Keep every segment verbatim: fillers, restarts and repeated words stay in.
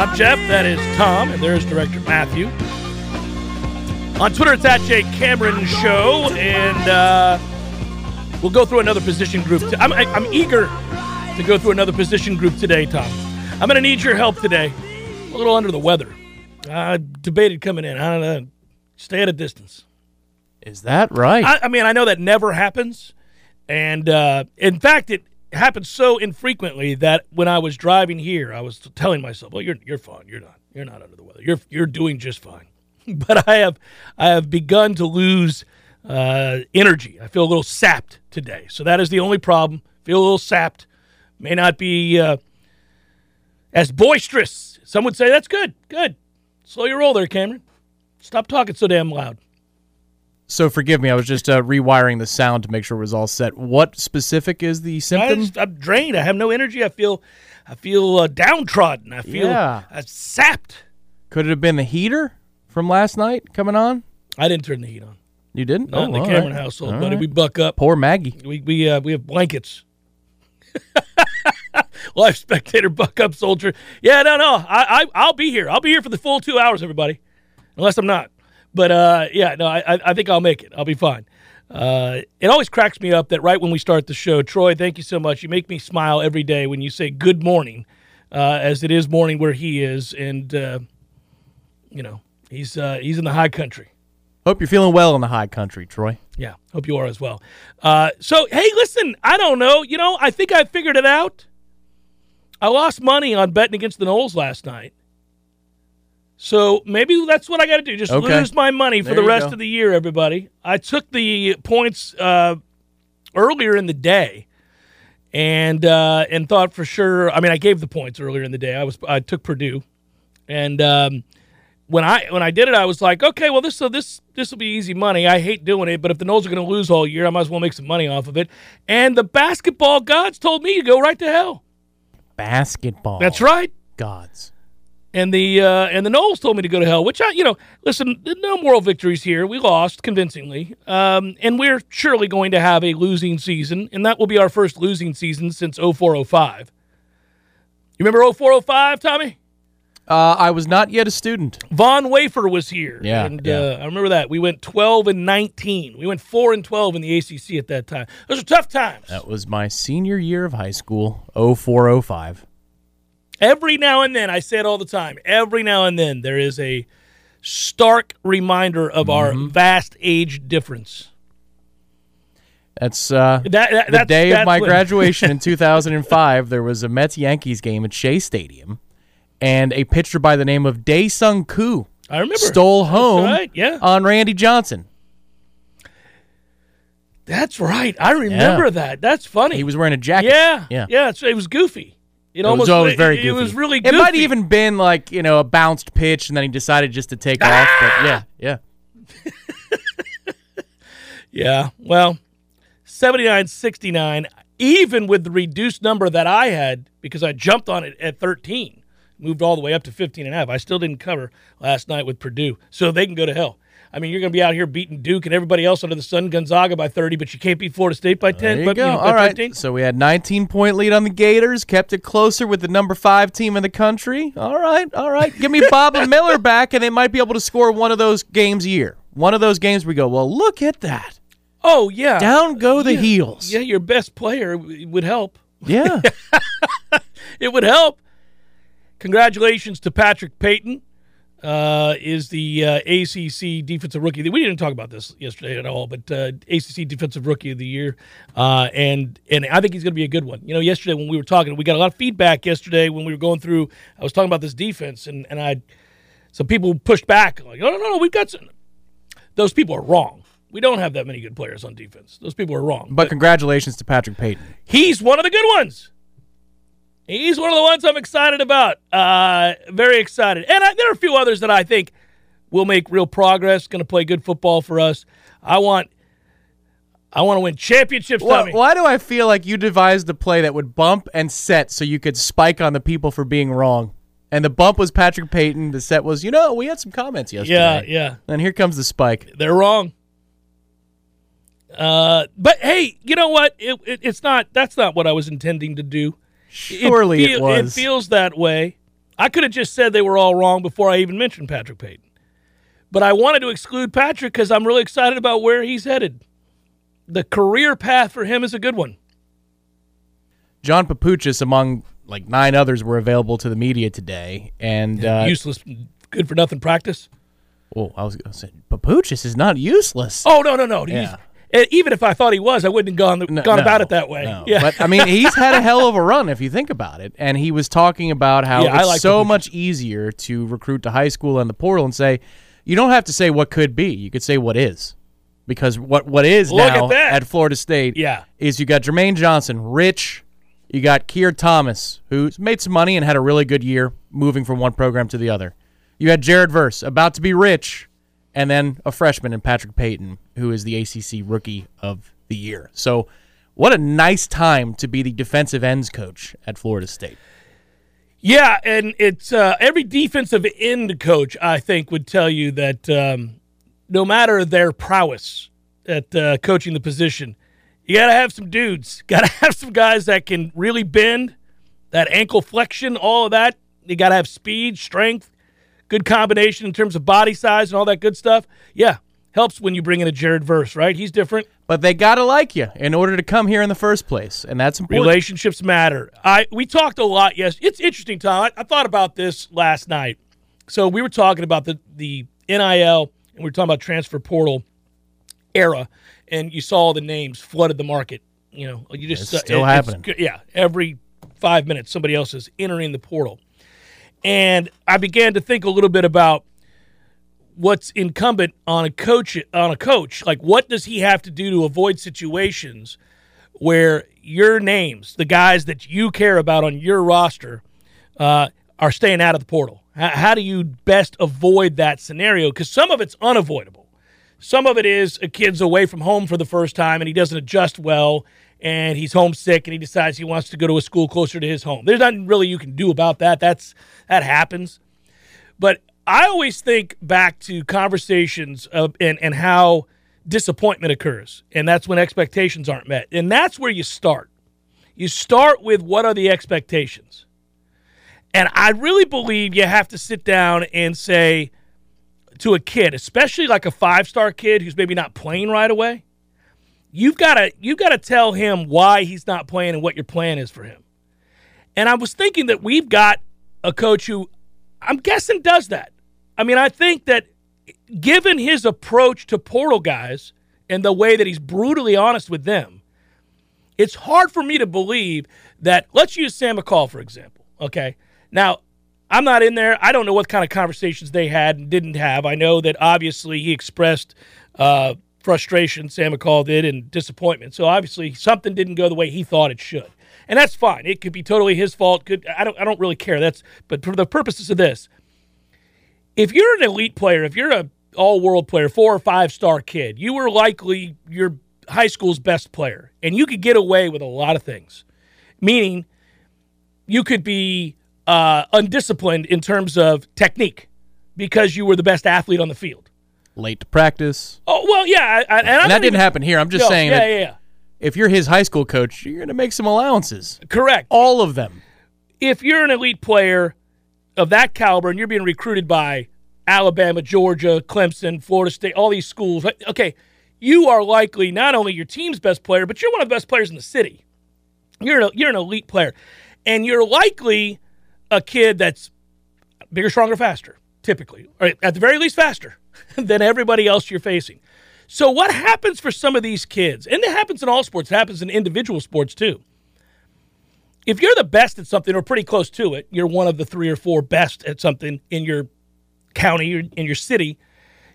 I'm Jeff, that is Tom, and there's Director Matthew. On Twitter, it's at J Cameron Show, and uh, we'll go through another position group. T- I'm, I, I'm eager to go through another position group today, Tom. I'm going to need your help today. I'm a little under the weather. I debated coming in. I don't know. Stay at a distance. Is that right? I, I mean, I know that never happens. And, uh, in fact, it happens so infrequently that when I was driving here, I was telling myself, well, you're you're fine. You're not. You're not under the weather. You're you're doing just fine. But I have I have begun to lose uh, energy. I feel a little sapped today. So that is the only problem. Feel a little sapped. May not be uh, as boisterous. Some would say that's good. Good. Slow your roll there, Cameron. Stop talking so damn loud. So forgive me, I was just uh, rewiring the sound to make sure it was all set. What specific is the symptom? Just, I'm drained. I have no energy. I feel, I feel uh, downtrodden. I feel yeah. uh, sapped. Could it have been the heater from last night coming on? I didn't turn the heat on. You didn't? Not oh, in the Cameron right. household, all buddy. Right. We buck up. Poor Maggie. We we uh, we have blankets. Live spectator, buck up, soldier. Yeah, no, no. I, I I'll be here. I'll be here for the full two hours, everybody. Unless I'm not. But, uh, yeah, no, I, I think I'll make it. I'll be fine. Uh, it always cracks me up that right when we start the show, Troy, thank you so much. You make me smile every day when you say good morning, uh, as it is morning where he is. And, uh, you know, he's uh, he's in the high country. Hope you're feeling well in the high country, Troy. Yeah, hope you are as well. Uh, so, hey, listen, I don't know. You know, I think I figured it out. I lost money on betting against the Knowles last night. So maybe that's what I got to do, just okay. lose my money for there the rest go. of the year, everybody. I took the points uh, earlier in the day and uh, and thought for sure – I mean, I gave the points earlier in the day. I was I took Purdue. And um, when I when I did it, I was like, okay, well, this so this this will be easy money. I hate doing it, but if the Knowles are going to lose all year, I might as well make some money off of it. And the basketball gods told me to go right to hell. Basketball. That's right. Gods. And the uh, and the Knowles told me to go to hell, which I, you know, listen, no moral victories here. We lost convincingly, um, and we're surely going to have a losing season, and that will be our first losing season since oh four oh five. You remember oh four oh five, Tommy? Uh, I was not yet a student. Von Wafer was here, yeah, and yeah. Uh, I remember that. We went twelve and nineteen. We went four and twelve in the A C C at that time. Those were tough times. That was my senior year of high school, oh four oh five. Every now and then, I say it all the time, every now and then there is a stark reminder of mm-hmm. our vast age difference. That's uh, that, that, the that's, day that's of my when... graduation in two thousand five, there was a Mets-Yankees game at Shea Stadium, and a pitcher by the name of Dae Sung Koo I remember. stole home right. yeah. on Randy Johnson. That's right. I remember yeah. that. That's funny. He was wearing a jacket. Yeah, yeah, yeah so it was goofy. It, it almost was always very goofy. It was really goofy. It might have even been like, you know, a bounced pitch, and then he decided just to take ah! off. But yeah, yeah. yeah, well, seventy-nine sixty-nine, even with the reduced number that I had, because I jumped on it at thirteen, moved all the way up to fifteen and a half. I still didn't cover last night with Purdue, so they can go to hell. I mean, you're going to be out here beating Duke and everybody else under the sun, Gonzaga by thirty, but you can't beat Florida State by ten. There you but, go. You know, all right. fifteen. So we had nineteen-point lead on the Gators, kept it closer with the number five team in the country. All right, all right. Give me Bob and Miller back, and they might be able to score one of those games a year. One of those games we go, well, look at that. Oh, yeah. Down go the yeah. heels. Yeah, your best player would help. Yeah. It would help. Congratulations to Patrick Payton. Uh, is the uh, A C C Defensive Rookie. We didn't talk about this yesterday at all, but uh, A C C Defensive Rookie of the Year, uh, and and I think he's going to be a good one. You know, yesterday when we were talking, we got a lot of feedback yesterday when we were going through, I was talking about this defense, and, and I some people pushed back, like, no, no, no, we've got some. Those people are wrong. We don't have that many good players on defense. Those people are wrong. But, but congratulations to Patrick Payton. He's one of the good ones. He's one of the ones I'm excited about. Uh, very excited. And I, there are a few others that I think will make real progress, going to play good football for us. I want I want to win championships, well, Tommy. Why do I feel like you devised a play that would bump and set so you could spike on the people for being wrong? And the bump was Patrick Payton. The set was, you know, we had some comments yesterday. Yeah, yeah. And here comes the spike. They're wrong. Uh, but, hey, you know what? It, it, it's not. That's not what I was intending to do. Surely it, feel, it was. It feels that way. I could have just said they were all wrong before I even mentioned Patrick Payton. But I wanted to exclude Patrick because I'm really excited about where he's headed. The career path for him is a good one. John Papuchis, among like nine others, were available to the media today. And uh, useless, good-for-nothing practice? Well, I was going to say, Papuchis is not useless. Oh, no, no, no. Yeah. Even if I thought he was, I wouldn't have gone, no, gone no, about it that way. No. Yeah. But, I mean, he's had a hell of a run if you think about it. And he was talking about how yeah, it's like so Papuchis. much easier to recruit to high school and the portal and say, you don't have to say what could be. You could say what is. Because what, what is Look now at, at Florida State yeah. is you got Jermaine Johnson, rich. You got Keir Thomas, who's made some money and had a really good year moving from one program to the other. You had Jared Verse, about to be rich, and then a freshman in Patrick Payton, who is the A C C Rookie of the Year. So what a nice time to be the defensive ends coach at Florida State. Yeah, and it's uh, every defensive end coach, I think, would tell you that um, no matter their prowess at uh, coaching the position, you got to have some dudes. Got to have some guys that can really bend, that ankle flexion, all of that. You got to have speed, strength, good combination in terms of body size and all that good stuff. Yeah, helps when you bring in a Jared Verse, right? He's different. But they got to like you in order to come here in the first place, and that's important. Relationships matter. I We talked a lot yesterday. It's interesting, Tom. I, I thought about this last night. So we were talking about the, the N I L, and we were talking about transfer portal era. And you saw the names flooded the market. You know, you just it's still uh, it, happening. It's, yeah, every five minutes somebody else is entering the portal, and I began to think a little bit about what's incumbent on a coach. On a coach, like what does he have to do to avoid situations where your names, the guys that you care about on your roster, uh, are staying out of the portal? How, how do you best avoid that scenario? Because some of it's unavoidable. Some of it is a kid's away from home for the first time and he doesn't adjust well and he's homesick and he decides he wants to go to a school closer to his home. There's nothing really you can do about that. That's that happens. But I always think back to conversations of, and, and how disappointment occurs, and that's when expectations aren't met. And that's where you start. You start with what are the expectations. And I really believe you have to sit down and say, to a kid, especially like a five-star kid who's maybe not playing right away, you've got to you've got to tell him why he's not playing and what your plan is for him. And I was thinking that we've got a coach who I'm guessing does that. I mean, I think that given his approach to portal guys and the way that he's brutally honest with them, it's hard for me to believe that, let's use Sam McCall, for example, okay? Now, I'm not in there. I don't know what kind of conversations they had and didn't have. I know that obviously he expressed uh, frustration, Sam McCall did, and disappointment. So obviously something didn't go the way he thought it should, and that's fine. It could be totally his fault. Could I don't I don't really care. That's but for the purposes of this, if you're an elite player, if you're a all-world player, four or five-star kid, you were likely your high school's best player, and you could get away with a lot of things. Meaning, you could be Uh, undisciplined in terms of technique because you were the best athlete on the field. Late to practice. Oh, well, yeah. I, I, and and I that didn't even, happen here. I'm just no, saying yeah, that yeah, yeah. if you're his high school coach, you're going to make some allowances. Correct. All of them. If you're an elite player of that caliber and you're being recruited by Alabama, Georgia, Clemson, Florida State, all these schools, okay, you are likely not only your team's best player, but you're one of the best players in the city. You're an, you're an elite player. And you're likely a kid that's bigger, stronger, faster, typically, or at the very least faster than everybody else you're facing. So what happens for some of these kids, and it happens in all sports, it happens in individual sports too. If you're the best at something or pretty close to it, you're one of the three or four best at something in your county or in your city,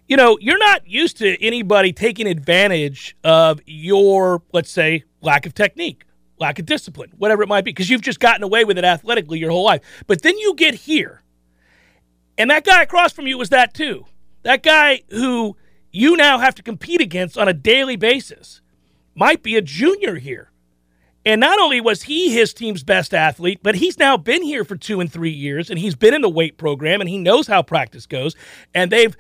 you know, you're not used to anybody taking advantage of your, let's say, lack of technique. Lack of discipline, whatever it might be, because you've just gotten away with it athletically your whole life. But then you get here, and that guy across from you was that too. That guy who you now have to compete against on a daily basis might be a junior here. And not only was he his team's best athlete, but he's now been here for two and three years, and he's been in the weight program, and he knows how practice goes, and they've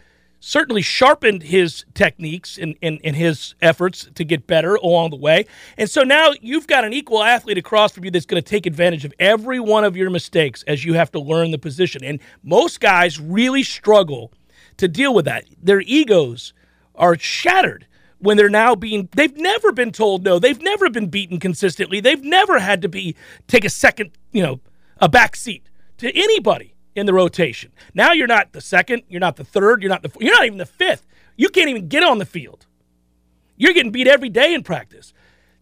certainly sharpened his techniques and, and, and his efforts to get better along the way. And so now you've got an equal athlete across from you that's going to take advantage of every one of your mistakes as you have to learn the position. And most guys really struggle to deal with that. Their egos are shattered when they're now being – they've never been told no. They've never been beaten consistently. They've never had to be take a second, you know, a back seat to anybody in the rotation. Now you're not the second, you're not the third, you're not the fourth, you're not even the fifth. You can't even get on the field. You're getting beat every day in practice.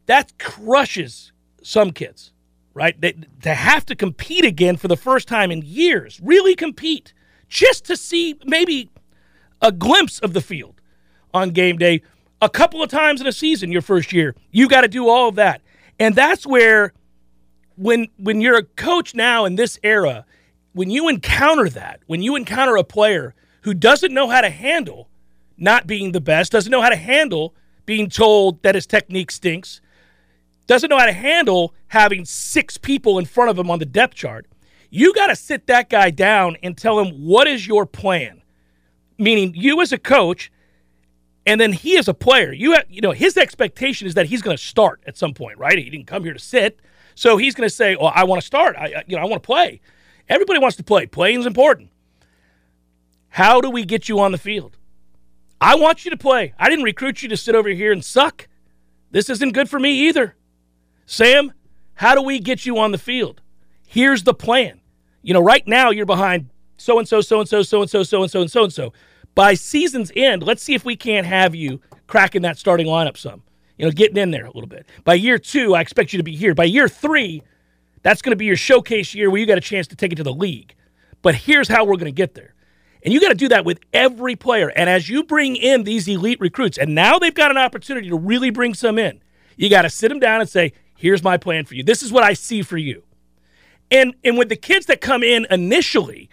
That crushes some kids, right? They, they have to compete again for the first time in years, really compete, just to see maybe a glimpse of the field on game day a couple of times in a season your first year. You got to do all of that. And that's where when when you're a coach now in this era, when you encounter that, when you encounter a player who doesn't know how to handle not being the best, doesn't know how to handle being told that his technique stinks, doesn't know how to handle having six people in front of him on the depth chart, you got to sit that guy down and tell him, what is your plan? Meaning you as a coach, and then he as a player. You have, you know, his expectation is that he's going to start at some point, right? He didn't come here to sit. So he's going to say, oh, I want to start. I, you know, I want to play. Everybody wants to play. Playing's important. How do we get you on the field? I want you to play. I didn't recruit you to sit over here and suck. This isn't good for me either. Sam, how do we get you on the field? Here's the plan. You know, right now you're behind so-and-so, so-and-so, so-and-so, so-and-so, and so-and-so. By season's end, let's see if we can't have you cracking that starting lineup some. You know, getting in there a little bit. By year two, I expect you to be here. By year three, that's going to be your showcase year where you got a chance to take it to the league. But here's how we're going to get there. And you got to do that with every player. And as you bring in these elite recruits, and now they've got an opportunity to really bring some in, you got to sit them down and say, here's my plan for you. This is what I see for you. And and with the kids that come in initially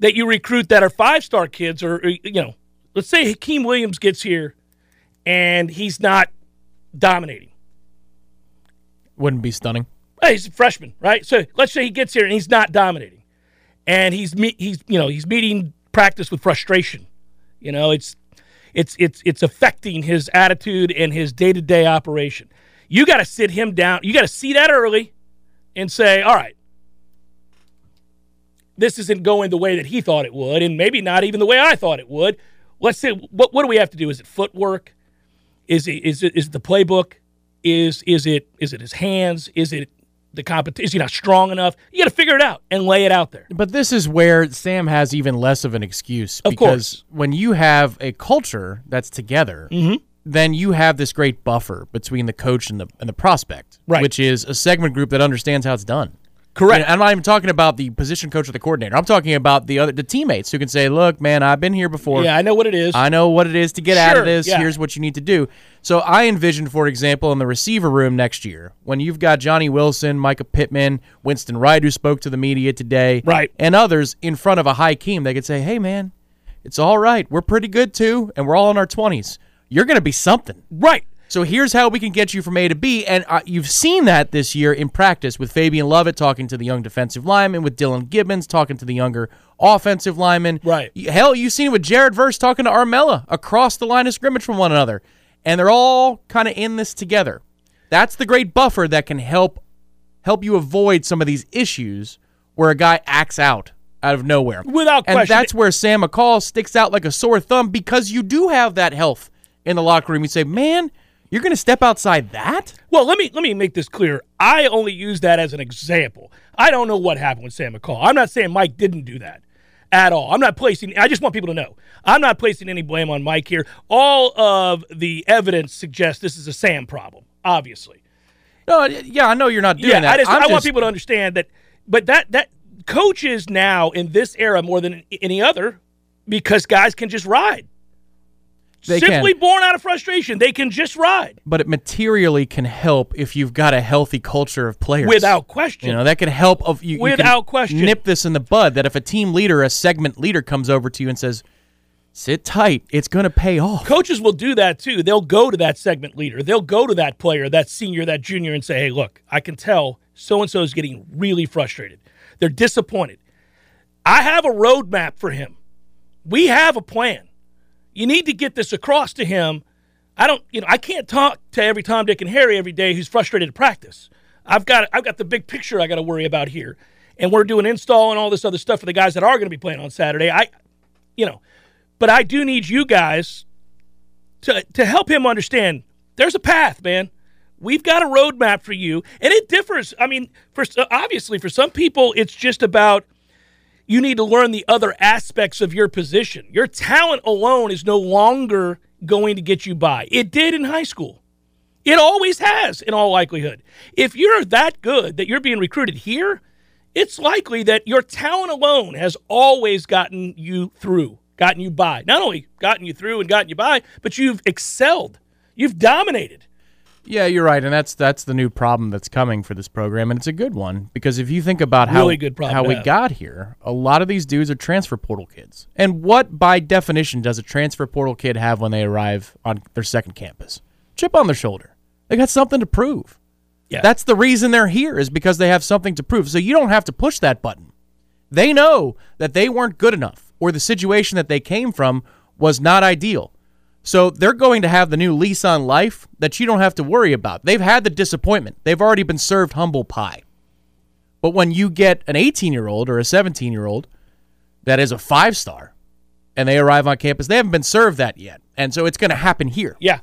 that you recruit that are five-star kids or, or you know, let's say Hakeem Williams gets here and he's not dominating. Wouldn't be stunning. Well, he's a freshman, right? So let's say he gets here and he's not dominating, and he's he's you know he's meeting practice with frustration. You know, it's it's it's it's affecting his attitude and his day-to-day operation. You got to sit him down. You got to see that early, and say, all right, this isn't going the way that he thought it would, and maybe not even the way I thought it would. Let's say, what what do we have to do? Is it footwork? Is it is it is it the playbook? Is is it is it his hands? Is it the competition? Is he not strong enough? You got to figure it out and lay it out there. But this is where Sam has even less of an excuse. Of because course. When you have a culture that's together, mm-hmm. then you have this great buffer between the coach and the and the prospect, right. which is a segment group that understands how it's done. Correct. And I'm not even talking about the position coach or the coordinator. I'm talking about the other the teammates who can say, look, man, I've been here before. Yeah, I know what it is. I know what it is to get sure, out of this. Yeah. Here's what you need to do. So I envision, for example, in the receiver room next year, when you've got Johnny Wilson, Micah Pittman, Winston Wright, who spoke to the media today, right. and others in front of a Hakeem, they could say, hey, man, it's all right. We're pretty good, too, and we're all in our twenties. You're going to be something. Right. So here's how we can get you from A to B, and uh, you've seen that this year in practice with Fabian Lovett talking to the young defensive lineman, with Dylan Gibbons talking to the younger offensive lineman. Right. Hell, you've seen it with Jared Verse talking to Armella across the line of scrimmage from one another, and they're all kind of in this together. That's the great buffer that can help help you avoid some of these issues where a guy acts out out of nowhere. Without question. And that's where Sam McCall sticks out like a sore thumb, because you do have that health in the locker room. You say, man, you're going to step outside that? Well, let me let me make this clear. I only use that as an example. I don't know what happened with Sam McCall. I'm not saying Mike didn't do that at all. I'm not placing – I just want people to know. I'm not placing any blame on Mike here. All of the evidence suggests this is a Sam problem, obviously. No, yeah, I know you're not doing yeah, that. I, just, I just, want people to understand that. But that that coaches now in this era more than any other, because guys can just ride. They Simply can. born out of frustration. They can just ride. But it materially can help if you've got a healthy culture of players. Without question. You know, that can help. Of, you, Without you question. Nip this in the bud, that if a team leader, a segment leader comes over to you and says, sit tight, it's going to pay off. Coaches will do that too. They'll go to that segment leader. They'll go to that player, that senior, that junior, and say, hey, look, I can tell so-and-so is getting really frustrated. They're disappointed. I have a roadmap for him. We have a plan. you need to get this across to him. I don't, you know, I can't talk to every Tom, Dick, and Harry every day who's frustrated at practice. I've got, I've got the big picture I got to worry about here, and we're doing install and all this other stuff for the guys that are going to be playing on Saturday. I, you know, but I do need you guys to to help him understand. There's a path, man. We've got a roadmap for you, and it differs. I mean, for obviously for some people, it's just about you need to learn the other aspects of your position. Your talent alone is no longer going to get you by. It did in high school. It always has, in all likelihood. If you're that good that you're being recruited here, it's likely that your talent alone has always gotten you through, gotten you by. Not only gotten you through and gotten you by, but you've excelled. You've dominated. Yeah, you're right, and that's that's the new problem that's coming for this program, and it's a good one, because if you think about how, really good how we got here, a lot of these dudes are transfer portal kids. And what, by definition, does a transfer portal kid have when they arrive on their second campus? Chip on their shoulder. They got something to prove. Yeah. That's the reason they're here, is because they have something to prove. So you don't have to push that button. They know that they weren't good enough, or the situation that they came from was not ideal. So they're going to have the new lease on life that you don't have to worry about. They've had the disappointment. They've already been served humble pie. But when you get an eighteen-year-old or a seventeen-year-old that is a five-star and they arrive on campus, they haven't been served that yet. And so it's going to happen here. Yeah.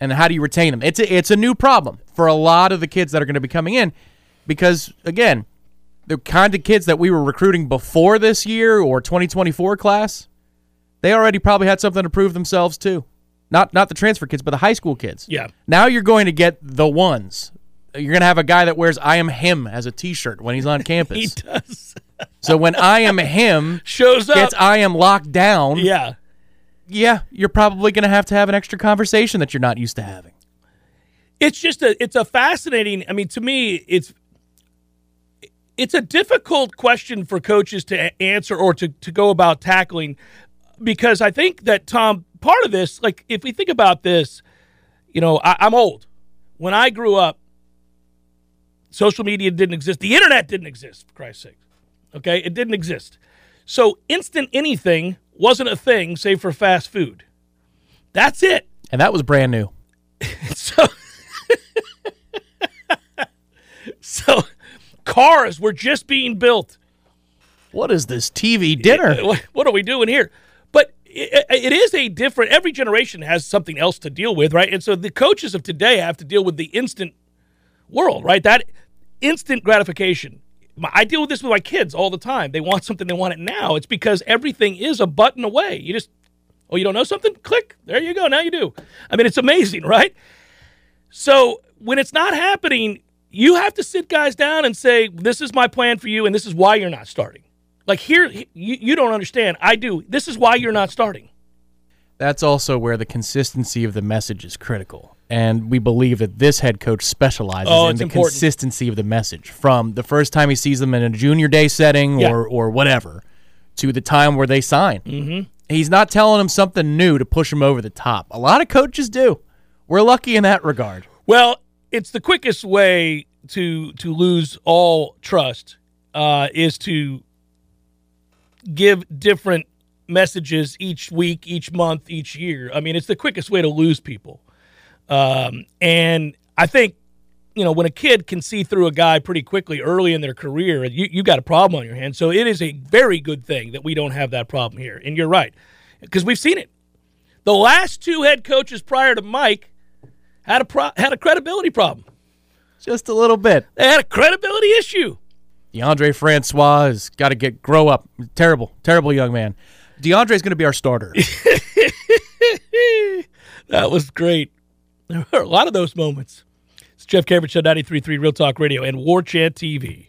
And how do you retain them? It's a, it's a new problem for a lot of the kids that are going to be coming in because, again, the kind of kids that we were recruiting before this year or twenty twenty-four class, they already probably had something to prove themselves too. Not not the transfer kids, but the high school kids. Yeah. Now you're going to get the ones. You're going to have a guy that wears I am him as a T-shirt when he's on campus. He does. So when I am him shows up, gets I am locked down. Yeah. Yeah, you're probably going to have to have an extra conversation that you're not used to having. It's just a it's a fascinating, I mean, to me, it's it's a difficult question for coaches to answer or to, to go about tackling. Because I think that, Tom, part of this, like, if we think about this, you know, I, I'm old. When I grew up, social media didn't exist. The internet didn't exist, for Christ's sake. Okay? It didn't exist. So instant anything wasn't a thing save for fast food. That's it. And that was brand new. so, so cars were just being built. What is this T V dinner? What are we doing here? But it, it is a different – every generation has something else to deal with, right? And so the coaches of today have to deal with the instant world, right? That instant gratification. I deal with this with my kids all the time. They want something. They want it now. It's because everything is a button away. You just – oh, you don't know something? Click. There you go. Now you do. I mean, it's amazing, right? So when it's not happening, you have to sit guys down and say, this is my plan for you, and this is why you're not starting. Like, here, you, you don't understand. I do. This is why you're not starting. That's also where the consistency of the message is critical. And we believe that this head coach specializes oh, in the important. consistency of the message from the first time he sees them in a junior day setting yeah. or, or whatever to the time where they sign. Mm-hmm. He's not telling them something new to push them over the top. A lot of coaches do. We're lucky in that regard. Well, it's the quickest way to, to lose all trust uh, is to give different messages each week, each month, each year. I mean, it's the quickest way to lose people. Um, and I think, you know, when a kid can see through a guy pretty quickly early in their career, you, you got a problem on your hands. So it is a very good thing that we don't have that problem here. And you're right, because we've seen it. The last two head coaches prior to Mike had a pro- had a credibility problem. Just a little bit. They had a credibility issue. DeAndre Francois has got to get grow up. Terrible, terrible young man. DeAndre's going to be our starter. That was great. There were a lot of those moments. It's Jeff Cameron Show, ninety-three point three Real Talk Radio and War Chant T V.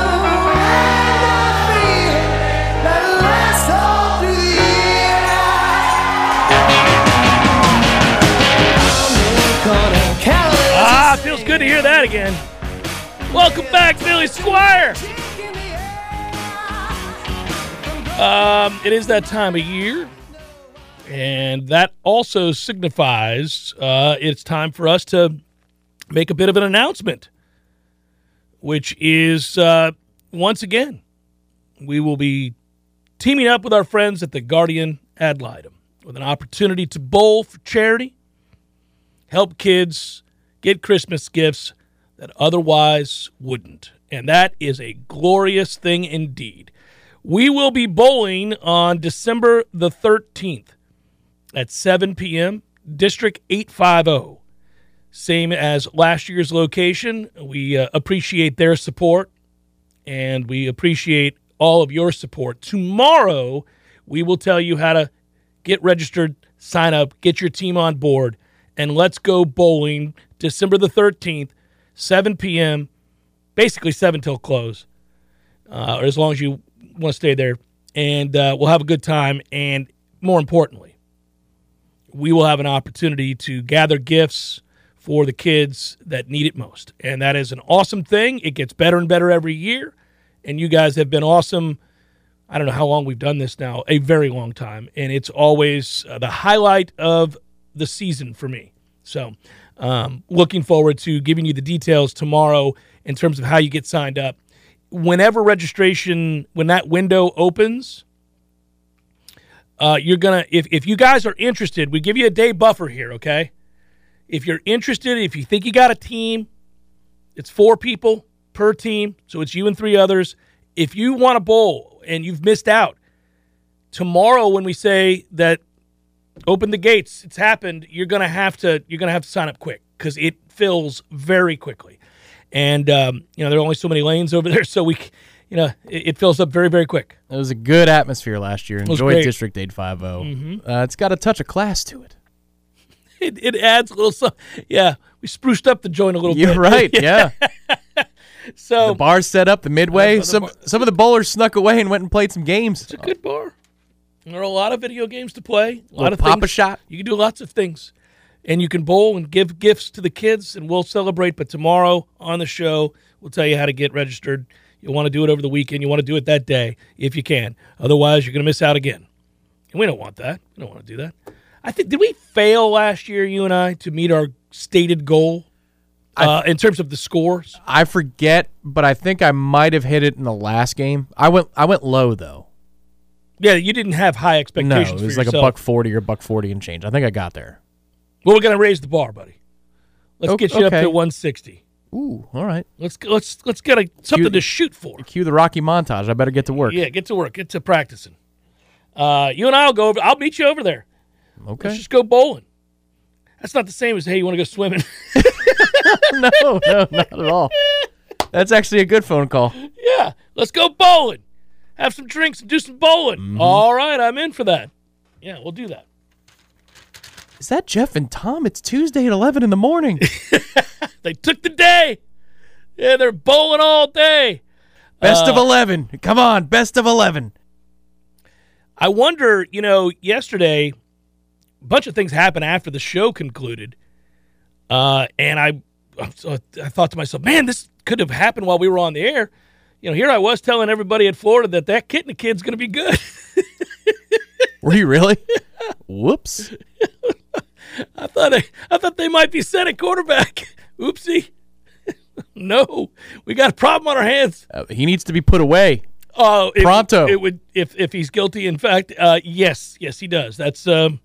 Ah, feels good to hear that again. Welcome back, Billy Squire. Um, it is that time of year, and that also signifies uh, it's time for us to make a bit of an announcement, which is, uh, once again, we will be teaming up with our friends at the Guardian Ad Litem with an opportunity to bowl for charity, help kids get Christmas gifts that otherwise wouldn't. And that is a glorious thing indeed. We will be bowling on December the thirteenth at seven p.m., District eight fifty. Same as last year's location. We uh, appreciate their support, and we appreciate all of your support. Tomorrow, we will tell you how to get registered, sign up, get your team on board, and let's go bowling December the thirteenth, seven p.m., basically seven till close, uh, or as long as you want to stay there. And uh, we'll have a good time. And more importantly, we will have an opportunity to gather gifts for the kids that need it most. And that is an awesome thing. It gets better and better every year. And you guys have been awesome. I don't know how long we've done this now, a very long time. And it's always uh, the highlight of the season for me. So um, looking forward to giving you the details tomorrow in terms of how you get signed up. Whenever registration, when that window opens, uh, you're going to, if, if you guys are interested, we give you a day buffer here, okay? If you're interested, if you think you got a team, it's four people per team, so it's you and three others. If you want to bowl and you've missed out, tomorrow when we say that open the gates, it's happened, you're gonna have to you're gonna have to sign up quick because it fills very quickly, and um, you know there are only so many lanes over there, so we, you know, it, it fills up very very quick. It was a good atmosphere last year. Enjoyed District eight fifty. Mm-hmm. Uh, it's got a touch of class to it. It, it adds a little something. Yeah, we spruced up the joint a little you're bit. You're right. Yeah. So the bar's set up the midway. Uh, some bar. some of the bowlers snuck away and went and played some games. It's a good bar. There are a lot of video games to play. A lot of pop a shot. You can do lots of things. And you can bowl and give gifts to the kids, and we'll celebrate. But tomorrow on the show, we'll tell you how to get registered. You'll want to do it over the weekend. You want to do it that day if you can. Otherwise, you're going to miss out again. And we don't want that. We don't want to do that. I think, did we fail last year, you and I, to meet our stated goal uh, I, in terms of the scores? I forget, but I think I might have hit it in the last game. I went I went low, though. Yeah, you didn't have high expectations for yourself. No, it was like a buck forty or buck forty and change. I think I got there. Well, we're gonna raise the bar, buddy. Let's okay, get you okay. up to one sixty. Ooh, all right. Let's let's let's get a, something cue, to shoot for. Cue the Rocky montage. I better get to work. Yeah, get to work. Get to practicing. Uh, you and I'll go over. I'll meet you over there. Okay. Let's just go bowling. That's not the same as hey, you want to go swimming? no, no, not at all. That's actually a good phone call. Yeah, let's go bowling. Have some drinks and do some bowling. Mm-hmm. All right, I'm in for that. Yeah, we'll do that. Is that Jeff and Tom? It's Tuesday at eleven in the morning. They took the day. Yeah, they're bowling all day. Best uh, of eleven. Come on, best of eleven. I wonder, you know, yesterday, a bunch of things happened after the show concluded. Uh, and I, I thought to myself, man, this could have happened while we were on the air. You know, here I was telling everybody in Florida that that kitten kid's going to be good. Were you really? Whoops. I thought I, I thought they might be set at quarterback. Oopsie. No, we got a problem on our hands. Uh, he needs to be put away. Oh, uh, pronto. It, it would if if he's guilty. In fact, uh, yes, yes, he does. That's um,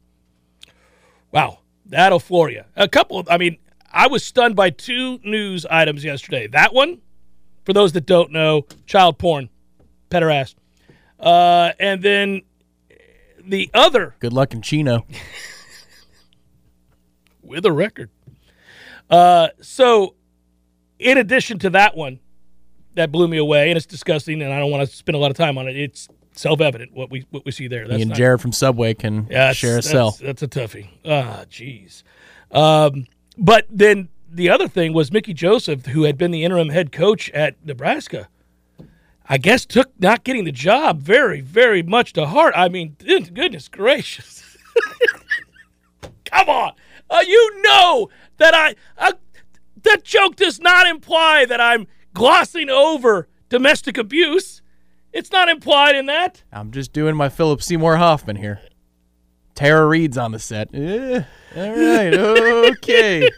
wow. That'll floor you. A couple of, I mean, I was stunned by two news items yesterday. That one. For those that don't know, child porn, pederast. Uh, and then the other. Good luck in Chino. With a record. Uh, so in addition to that one, that blew me away, and it's disgusting, and I don't want to spend a lot of time on it. It's self-evident what we what we see there. That's and not, Jared from Subway can yeah, share a that's, cell. That's a toughie. Ah, jeez. Um, but then the other thing was Mickey Joseph, who had been the interim head coach at Nebraska, I guess took not getting the job very, very much to heart. I mean, goodness gracious. Come on. Uh, you know that I uh, – that joke does not imply that I'm glossing over domestic abuse. It's not implied in that. I'm just doing my Philip Seymour Hoffman here. Tara Reid's on the set. Eh, all right. Okay.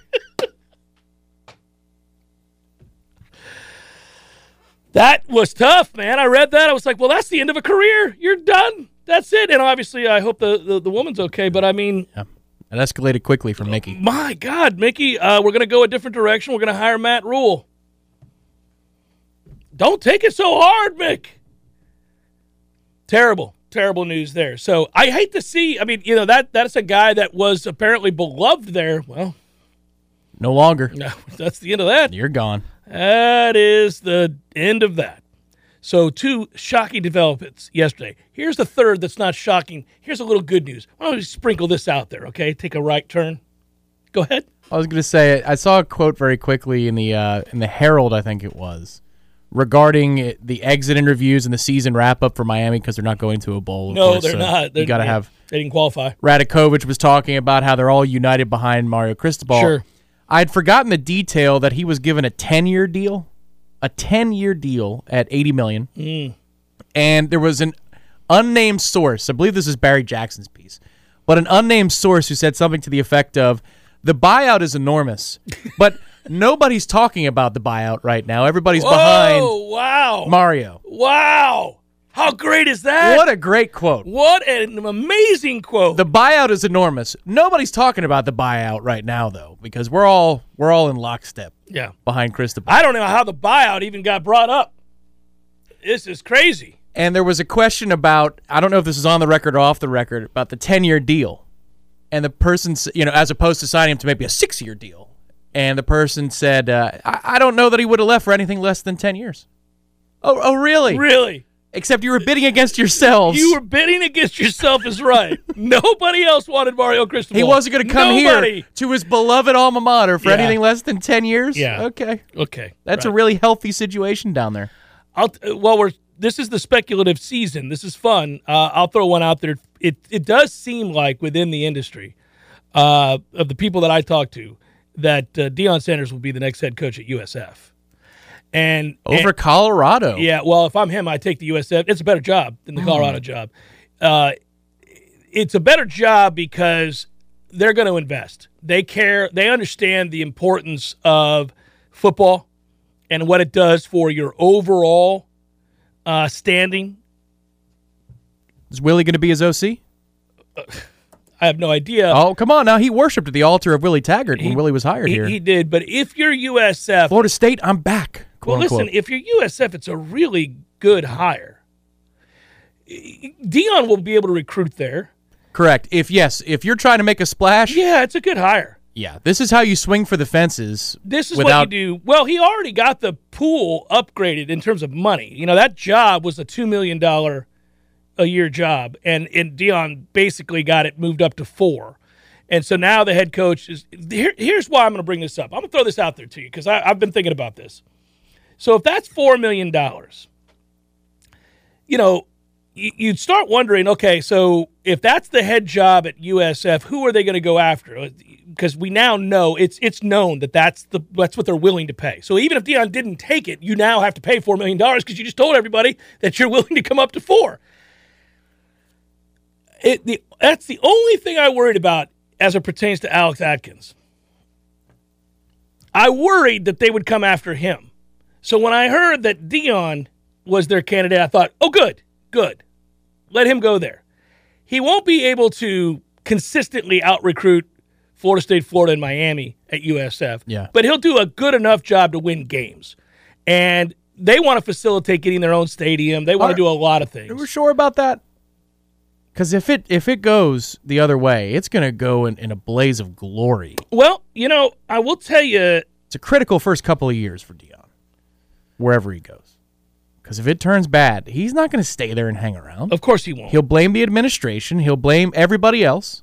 That was tough, man. I read that. I was like, well, that's the end of a career. You're done. That's it. And obviously I hope the, the, the woman's okay, but I mean yeah. – It escalated quickly from Mickey. My God, Mickey, uh, we're going to go a different direction. We're going to hire Matt Rule. Don't take it so hard, Mick. Terrible, terrible news there. So I hate to see, I mean, you know, that that's a guy that was apparently beloved there. Well. No longer. No, that's the end of that. You're gone. That is the end of that. So two shocking developments yesterday. Here's the third that's not shocking. Here's a little good news. Why don't we sprinkle this out there, okay? Take a right turn. Go ahead. I was going to say, I saw a quote very quickly in the uh, in the Herald, I think it was, regarding the exit interviews and the season wrap-up for Miami because they're not going to a bowl. No, course, they're so not. They're, you got to have. They didn't qualify. Radakovich was talking about how they're all united behind Mario Cristobal. Sure. I'd forgotten the detail that he was given a ten-year deal, a ten-year deal at eighty million dollars. Mm. And there was an unnamed source. I believe this is Barry Jackson's piece. But an unnamed source who said something to the effect of, the buyout is enormous, but nobody's talking about the buyout right now. Everybody's Whoa, behind wow. Mario. Wow. How great is that? What a great quote. What an amazing quote. The buyout is enormous. Nobody's talking about the buyout right now, though, because we're all we're all in lockstep yeah. behind Cristobal. I don't know how the buyout even got brought up. This is crazy. And there was a question about, I don't know if this is on the record or off the record, about the ten-year deal. And the person, you know, as opposed to signing him to maybe a six-year deal. And the person said, uh, I, I don't know that he would have left for anything less than ten years. Oh, oh, really? Really? Except you were bidding against yourselves. You were bidding against yourself is right. Nobody else wanted Mario Cristobal. He wasn't going to come Nobody. here to his beloved alma mater for yeah. anything less than ten years? Yeah. Okay. Okay. That's right. A really healthy situation down there. I'll, well, we're, this is the speculative season. This is fun. Uh, I'll throw one out there. It it does seem like within the industry, uh, of the people that I talk to, that uh, Deion Sanders will be the next head coach at U S F. And over and, Colorado. Yeah, well, if I'm him, I take the U S F. It's a better job than the Colorado mm. job. Uh, it's a better job because they're going to invest. They care. They understand the importance of football and what it does for your overall uh, standing. Is Willie going to be his O C? Uh, I have no idea. Oh, come on now. He worshipped at the altar of Willie Taggart he, when Willie was hired he, here. He did, but if you're U S F... Florida State, I'm back. Well, unquote. Listen, if you're U S F, it's a really good hire. Deion will be able to recruit there. Correct. If, yes, if you're trying to make a splash... Yeah, it's a good hire. Yeah, this is how you swing for the fences. This is without... what you do. Well, he already got the pool upgraded in terms of money. You know, that job was a two million dollars a year job, and, and Deion basically got it moved up to four. And so now the head coach is here, – here's why I'm going to bring this up. I'm going to throw this out there to you because I've been thinking about this. So if that's four million dollars, you know, you, you'd start wondering, okay, so if that's the head job at U S F, who are they going to go after? Because we now know it's it's known that that's, the, that's what they're willing to pay. So even if Deion didn't take it, you now have to pay four million dollars because you just told everybody that you're willing to come up to four. It, the, that's the only thing I worried about as it pertains to Alex Atkins. I worried that they would come after him. So when I heard that Deion was their candidate, I thought, oh, good, good. Let him go there. He won't be able to consistently out-recruit Florida State, Florida, and Miami at U S F. Yeah. But he'll do a good enough job to win games. And they want to facilitate getting their own stadium. They want Are, to do a lot of things. Are we sure about that? Because if it if it goes the other way, it's going to go in, in a blaze of glory. Well, you know, I will tell you... It's a critical first couple of years for Deion. wherever he goes. Because if it turns bad, he's not going to stay there and hang around. Of course he won't. He'll blame the administration. He'll blame everybody else.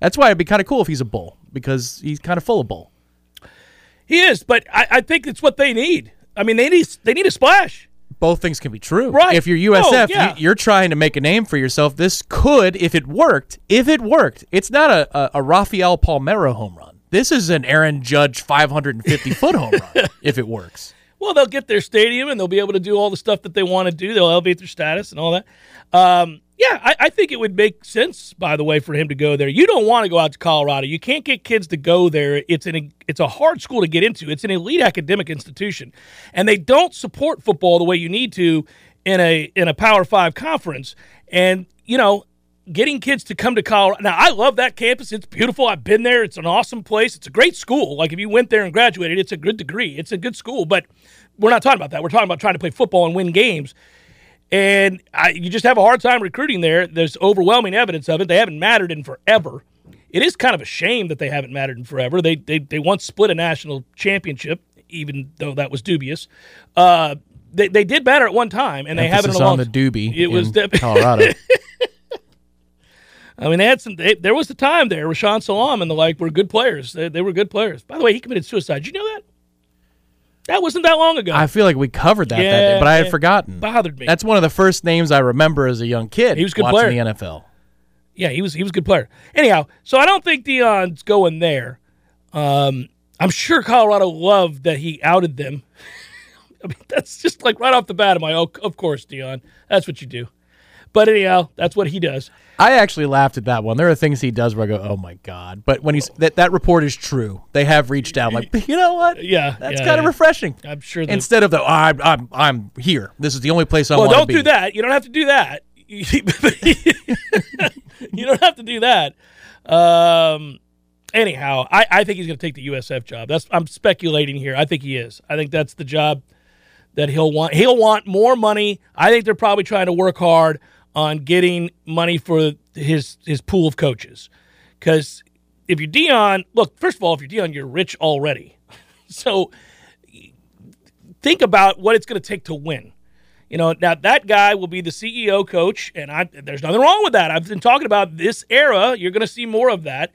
That's why it'd be kind of cool if he's a bull, because he's kind of full of bull. He is, but I, I think it's what they need. I mean, they need they need a splash. Both things can be true. Right. If you're U S F, oh, yeah. you, you're trying to make a name for yourself. This could, if it worked, if it worked, it's not a, a, a Rafael Palmeiro home run. This is an Aaron Judge five hundred fifty foot home run, if it works. Well, they'll get their stadium, and they'll be able to do all the stuff that they want to do. They'll elevate their status and all that. Um, yeah, I, I think it would make sense, by the way, for him to go there. You don't want to go out to Colorado. You can't get kids to go there. It's an it's a hard school to get into. It's an elite academic institution, and they don't support football the way you need to in a in a Power Five conference. And, you know, getting kids to come to Colorado. Now, I love that campus. It's beautiful. I've been there. It's an awesome place. It's a great school. Like, if you went there and graduated, it's a good degree. It's a good school. But we're not talking about that. We're talking about trying to play football and win games. And I, you just have a hard time recruiting there. There's overwhelming evidence of it. They haven't mattered in forever. It is kind of a shame that they haven't mattered in forever. They they, they once split a national championship, even though that was dubious. Uh, they, they did matter at one time, and Emphasis they haven't in a long time. Emphasis on the doobie it in was de- Colorado. I mean, they had some. They, there was a time there. Rashaan Salam and the like were good players. They, they were good players. By the way, he committed suicide. Did you know that? That wasn't that long ago. I feel like we covered that yeah, that day, but I had forgotten. Bothered me. That's one of the first names I remember as a young kid. He was a good watching player. The N F L. Yeah, he was. He was a good player. Anyhow, so I don't think Deion's going there. Um, I'm sure Colorado loved that he outed them. I mean, that's just like right off the bat. I'm like, oh, of course, Deion. That's what you do. But anyhow, that's what he does. I actually laughed at that one. There are things he does where I go, oh, my God. But when he's that, that report is true. They have reached out. I'm like, you know what? Yeah. That's yeah, kind of yeah. refreshing. I'm sure. That Instead of the, oh, I'm, I'm, I'm here. This is the only place I well, want to be. Well, don't do that. You don't have to do that. You don't have to do that. Um, anyhow, I, I think he's going to take the U S F job. That's I'm speculating here. I think he is. I think that's the job that he'll want. He'll want more money. I think they're probably trying to work hard on getting money for his his pool of coaches. Because if you're Deion, look, first of all, if you're Deion, you're rich already. So think about what it's going to take to win. You know, now that guy will be the C E O coach, and I, there's nothing wrong with that. I've been talking about this era. You're going to see more of that.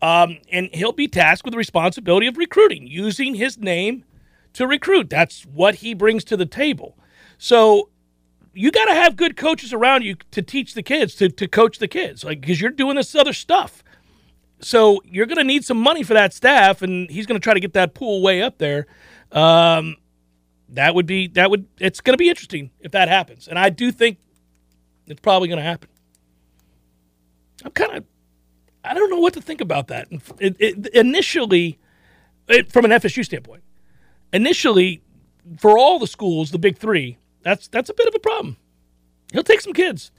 Um, and he'll be tasked with the responsibility of recruiting, using his name to recruit. That's what he brings to the table. So you got to have good coaches around you to teach the kids, to, to coach the kids, like, because you're doing this other stuff. So you're going to need some money for that staff, and he's going to try to get that pool way up there. Um, that would be that would it's going to be interesting if that happens, and I do think it's probably going to happen. I'm kind of I don't know what to think about that. It, it, initially, it, from an F S U standpoint, initially for all the schools, the big three. That's that's a bit of a problem. He'll take some kids.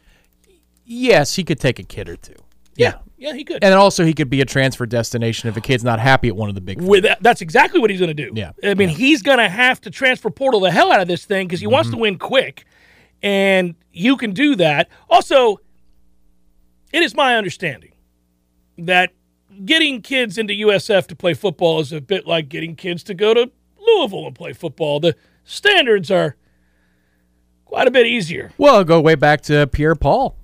Yes, he could take a kid or two. Yeah, yeah, yeah he could. And also he could be a transfer destination if a kid's not happy at one of the big With that, That's exactly what he's going to do. Yeah, I mean, yeah. he's going to have to transfer portal the hell out of this thing because he mm-hmm. wants to win quick, and you can do that. Also, it is my understanding that getting kids into U S F to play football is a bit like getting kids to go to Louisville and play football. The standards are quite a bit easier. Well, I'll go way back to Pierre Paul.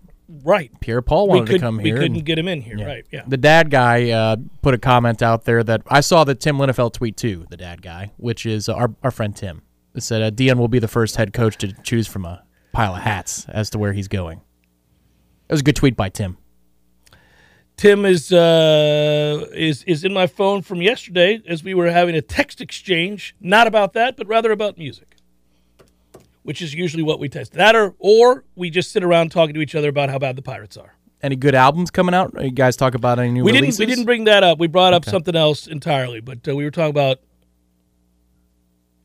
Right. Pierre Paul wanted could, to come here. We couldn't and, get him in here, yeah. right. Yeah. The dad guy uh, put a comment out there that I saw the Tim Linnefeld tweet too, the dad guy, which is our our friend Tim. It said, uh, Deion will be the first head coach to choose from a pile of hats as to where he's going. That was a good tweet by Tim. Tim is uh, is is in my phone from yesterday as we were having a text exchange, not about that, but rather about music, which is usually what we test. That or or we just sit around talking to each other about how bad the Pirates are. Any good albums coming out? You guys talk about any new we releases? Didn't, we didn't bring that up. We brought up okay. something else entirely, but uh, we were talking about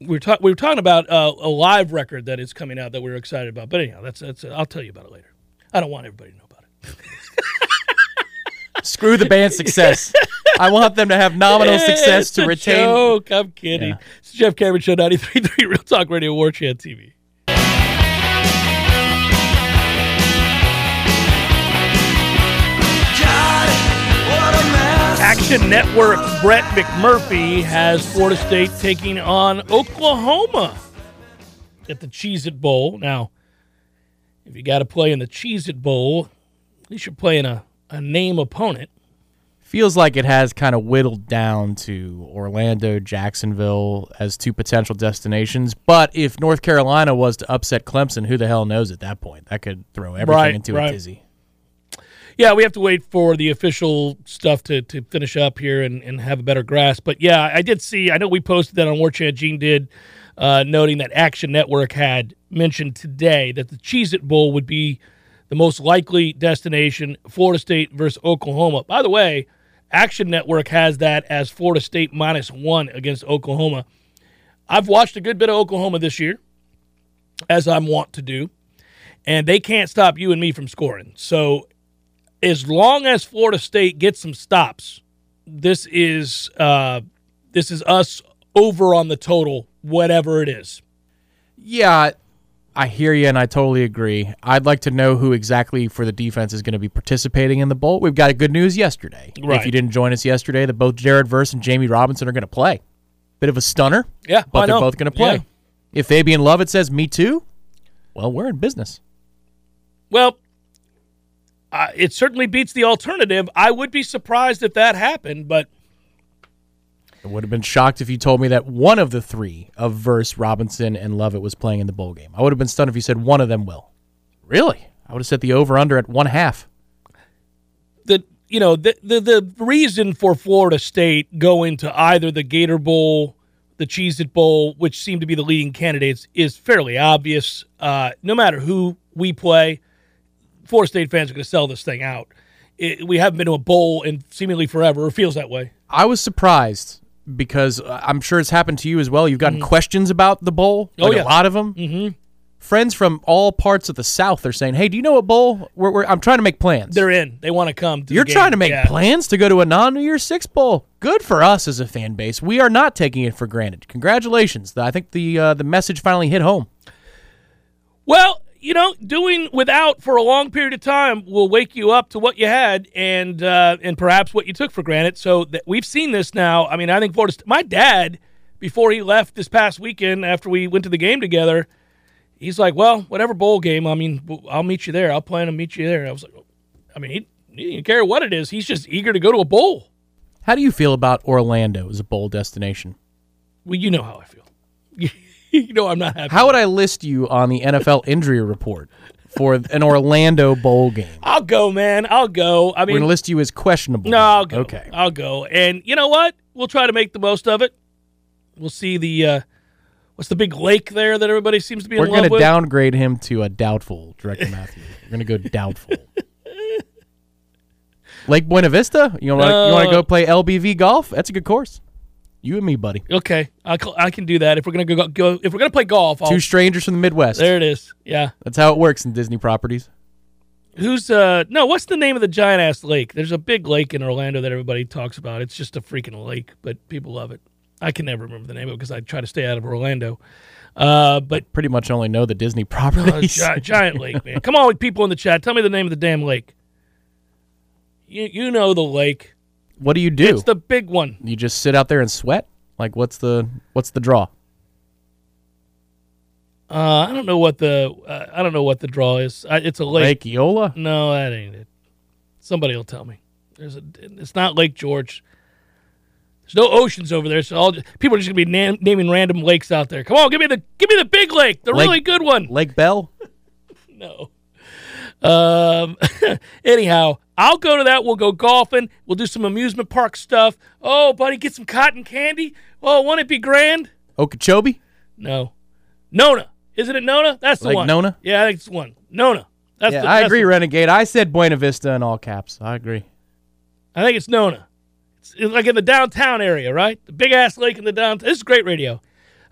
we were, ta- we were talking about uh, a live record that is coming out that we we're excited about. But anyhow, that's that's uh, I'll tell you about it later. I don't want everybody to know about it. Screw the band's success. I want them to have nominal yeah, success to retain. Joke. I'm kidding. Yeah. It's Jeff Cameron Show, ninety-three point three Real Talk Radio, War Chant T V. Action Network Brett McMurphy has Florida State taking on Oklahoma at the Cheez It Bowl. Now, if you got to play in the Cheez It Bowl, at least you're playing a, a name opponent. Feels like it has kind of whittled down to Orlando, Jacksonville as two potential destinations. But if North Carolina was to upset Clemson, who the hell knows at that point? That could throw everything right, into right. a tizzy. Yeah, we have to wait for the official stuff to, to finish up here and, and have a better grasp. But, yeah, I did see – I know we posted that on War Chant. Gene did, uh, noting that Action Network had mentioned today that the Cheez It Bowl would be the most likely destination, Florida State versus Oklahoma. By the way, Action Network has that as Florida State minus one against Oklahoma. I've watched a good bit of Oklahoma this year, as I'm wont to do, and they can't stop you and me from scoring. So as long as Florida State gets some stops, this is uh, this is us over on the total, whatever it is. Yeah, I hear you, and I totally agree. I'd like to know who exactly for the defense is going to be participating in the bowl. We've got good news yesterday. Right. If you didn't join us yesterday, that both Jared Verse and Jamie Robinson are going to play. Bit of a stunner, yeah, but I they're know. both going to play. Yeah. If Fabian Lovett says, me too, well, we're in business. Well, uh, it certainly beats the alternative. I would be surprised if that happened, but I would have been shocked if you told me that one of the three of Verse, Robinson, and Lovett was playing in the bowl game. I would have been stunned if you said one of them will. Really? I would have set the over-under at one half. The you know the, the the reason for Florida State going to either the Gator Bowl, the Cheez It Bowl, which seem to be the leading candidates, is fairly obvious. Uh, no matter who we play, Florida State fans are going to sell this thing out. It, we haven't been to a bowl in seemingly forever. It feels that way. I was surprised, because I'm sure it's happened to you as well. You've gotten mm-hmm. questions about the bowl, like oh, yeah. a lot of them. Mm-hmm. Friends from all parts of the South are saying, hey, do you know what bowl? We're, we're, I'm trying to make plans. They're in. They want to come to You're the game. trying to make yeah. plans to go to a non-New Year's Six bowl. Good for us as a fan base. We are not taking it for granted. Congratulations. I think the uh, the message finally hit home. Well, you know, doing without for a long period of time will wake you up to what you had and uh, and perhaps what you took for granted. So that we've seen this now. I mean, I think Florida State, my dad, before he left this past weekend after we went to the game together, he's like, well, whatever bowl game, I mean, I'll meet you there. I'll plan to meet you there. And I was like, I mean, he, he didn't care what it is. He's just eager to go to a bowl. How do you feel about Orlando as a bowl destination? Well, you know how I feel. You know I'm not happy. How would I list you on the N F L injury report for an Orlando bowl game? I'll go, man. I'll go. I mean, we're going to list you as questionable. No, I'll go. Okay. I'll go. And you know what? We'll try to make the most of it. We'll see the uh, – what's the big lake there that everybody seems to be we're in love with? We're going to downgrade him to a doubtful, Director Matthew. We're going to go doubtful. Lake Buena Vista? You want to uh, go play L B V golf? That's a good course. You and me, buddy. Okay, I, I can do that. If we're gonna go, go if we're gonna play golf, I'll... two strangers from the Midwest. There it is. Yeah, that's how it works in Disney properties. Who's uh? No, what's the name of the giant ass lake? There's a big lake in Orlando that everybody talks about. It's just a freaking lake, but people love it. I can never remember the name of it because I try to stay out of Orlando. Uh, but I pretty much only know the Disney properties. Uh, gi- giant lake, man. Come on, people in the chat, tell me the name of the damn lake. You you know the lake. What do you do? It's the big one. You just sit out there and sweat? Like, what's the what's the draw? Uh, I don't know what the uh, I don't know what the draw is. I, it's a lake. Lake Eola? No, that ain't it. Somebody will tell me. There's a. It's not Lake George. There's no oceans over there, so all people are just gonna be nam- naming random lakes out there. Come on, give me the give me the big lake, the lake, really good one. Lake Bell? No. Um. Anyhow, I'll go to that. We'll go golfing. We'll do some amusement park stuff. Oh, buddy, get some cotton candy. Oh, won't it be grand? Okeechobee? No. Nona. Isn't it Nona? That's the like one. Lake Nona? Yeah, I think it's the one. Nona. That's yeah, the, I that's agree, the Renegade. I said Buena Vista in all caps. I agree. I think it's Nona. It's like in the downtown area, right? The big-ass lake in the downtown. This is great radio.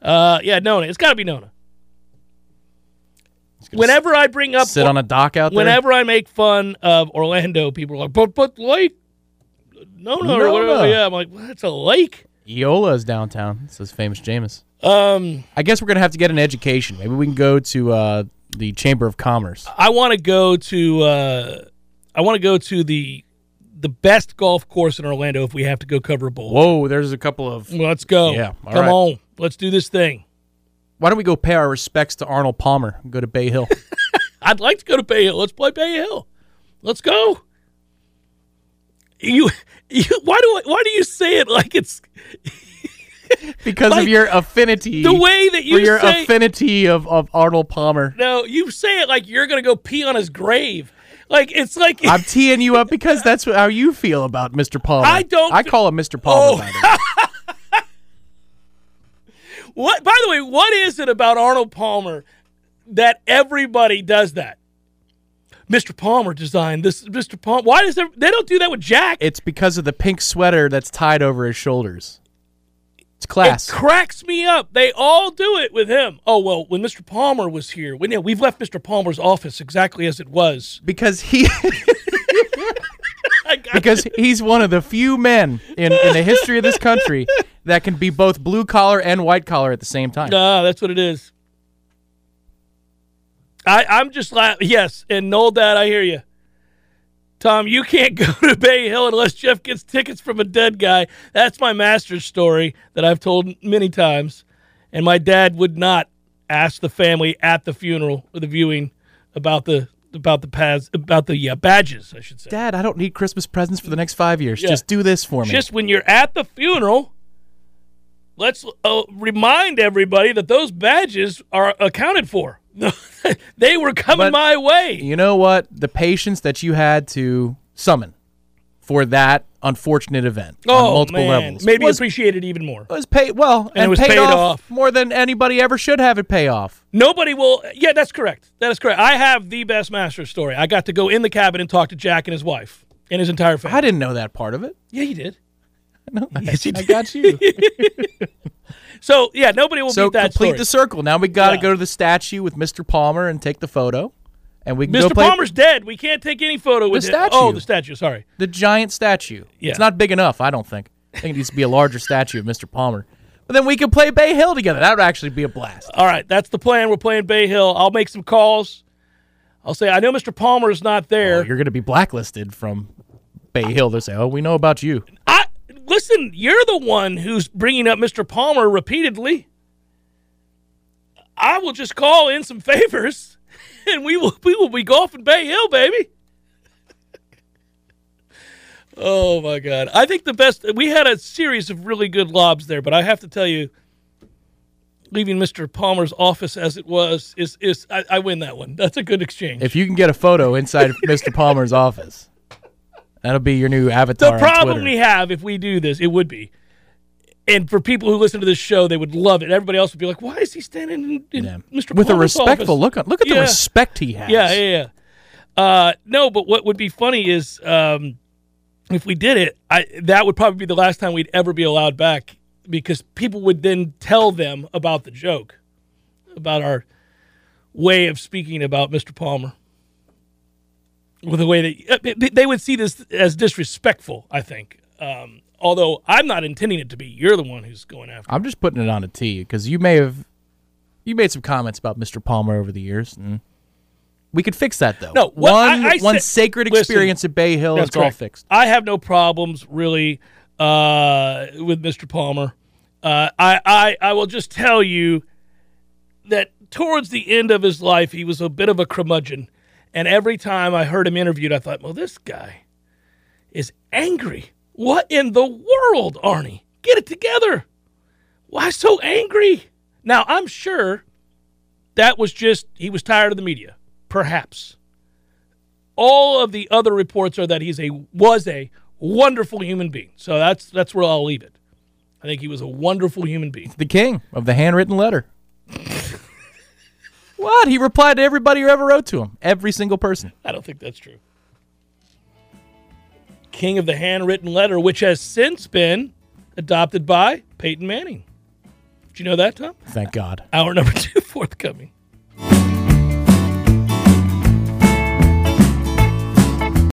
Uh, yeah, Nona. It's got to be Nona. Whenever I bring up, sit on a dock out there. Whenever I make fun of Orlando, people are like, "But but lake, no no, no, no, no, yeah." I'm like, well, "That's a lake." Eola is downtown. Says famous Jameis. Um, I guess we're gonna have to get an education. Maybe we can go to uh, the Chamber of Commerce. I want to go to. Uh, I want to go to the the best golf course in Orlando. If we have to go cover a bowl. Whoa, there's a couple of. Let's go. Yeah, all right. Come on, let's do this thing. Why don't we go pay our respects to Arnold Palmer and go to Bay Hill? I'd like to go to Bay Hill. Let's play Bay Hill. Let's go. You, you why do I, why do you say it like it's because like, of your affinity? The way that you for your say, affinity of, of Arnold Palmer. No, you say it like you're gonna go pee on his grave. Like it's like I'm teeing you up because that's how you feel about Mister Palmer. I don't. I call him Mister Palmer. Oh. What? By the way, what is it about Arnold Palmer that everybody does that? Mister Palmer designed this. Mister Palmer. Why does they, they don't do that with Jack? It's because of the pink sweater that's tied over his shoulders. It's class. It cracks me up. They all do it with him. Oh well, when Mister Palmer was here, when yeah, we've left Mister Palmer's office exactly as it was because he because he's one of the few men in, in the history of this country that can be both blue collar and white collar at the same time. Ah, that's what it is. I, I'm just like, yes, and no, Dad, I hear you. Tom, you can't go to Bay Hill unless Jeff gets tickets from a dead guy. That's my master's story that I've told many times. And my dad would not ask the family at the funeral or the viewing about the about the pads, about the yeah, badges, I should say. Dad, I don't need Christmas presents for the next five years. Yeah. Just do this for me. Just when you're at the funeral, let's uh, remind everybody that those badges are accounted for. They were coming but my way. You know what? The patience that you had to summon for that unfortunate event oh, on multiple man. levels. Maybe was, appreciate it even more. It was paid well and, and it was paid, paid off, off more than anybody ever should have it pay off. Nobody will. Yeah, that's correct. That is correct. I have the best master's story. I got to go in the cabin and talk to Jack and his wife and his entire family. I didn't know that part of it. Yeah, you did. No, yes, I, I got you. So, yeah, nobody will so beat that complete story. The circle. Now we got to yeah. go to the statue with Mister Palmer and take the photo. And we can Mister Go play Palmer's dead. We can't take any photo the with statue. It. Oh, the statue, sorry. The giant statue. Yeah. It's not big enough, I don't think. I think it needs to be a larger statue of Mister Palmer. But then we can play Bay Hill together. That would actually be a blast. All right, that's the plan. We're playing Bay Hill. I'll make some calls. I'll say, I know Mister Palmer is not there. Oh, you're going to be blacklisted from Bay Hill. They'll say, oh, we know about you. I... Listen, you're the one who's bringing up Mister Palmer repeatedly. I will just call in some favors, and we will we will be golfing Bay Hill, baby. Oh, my God. I think the best – we had a series of really good lobs there, but I have to tell you, leaving Mister Palmer's office as it was, is is I, I win that one. That's a good exchange. If you can get a photo inside Mister Palmer's office. That'll be your new avatar. The problem on Twitter. We have if we do this, it would be. And for people who listen to this show, they would love it. Everybody else would be like, why is he standing in, in yeah. Mister With Palmer's a respectful office? Look. Look at yeah. the respect he has. Yeah, yeah, yeah. Uh, no, but what would be funny is um, if we did it, I, that would probably be the last time we'd ever be allowed back because people would then tell them about the joke, about our way of speaking about Mister Palmer. With the way that they would see this as disrespectful, I think. Um, although I'm not intending it to be. You're the one who's going after it. I'm just putting it on a tee because you may have you made some comments about Mister Palmer over the years. And we could fix that though. No, well, one I, I one said, sacred experience listen, at Bay Hill is all fixed. I have no problems really uh, with Mister Palmer. Uh, I, I I will just tell you that towards the end of his life, he was a bit of a curmudgeon. And every time I heard him interviewed, I thought, well, this guy is angry. What in the world, Arnie? Get it together. Why so angry? Now, I'm sure that was just he was tired of the media, perhaps. All of the other reports are that he's a was a wonderful human being. So that's that's where I'll leave it. I think he was a wonderful human being. The king of the handwritten letter. What? He replied to everybody who ever wrote to him. Every single person. I don't think that's true. King of the handwritten letter, which has since been adopted by Peyton Manning. Did you know that, Tom? Thank God. Hour number two forthcoming.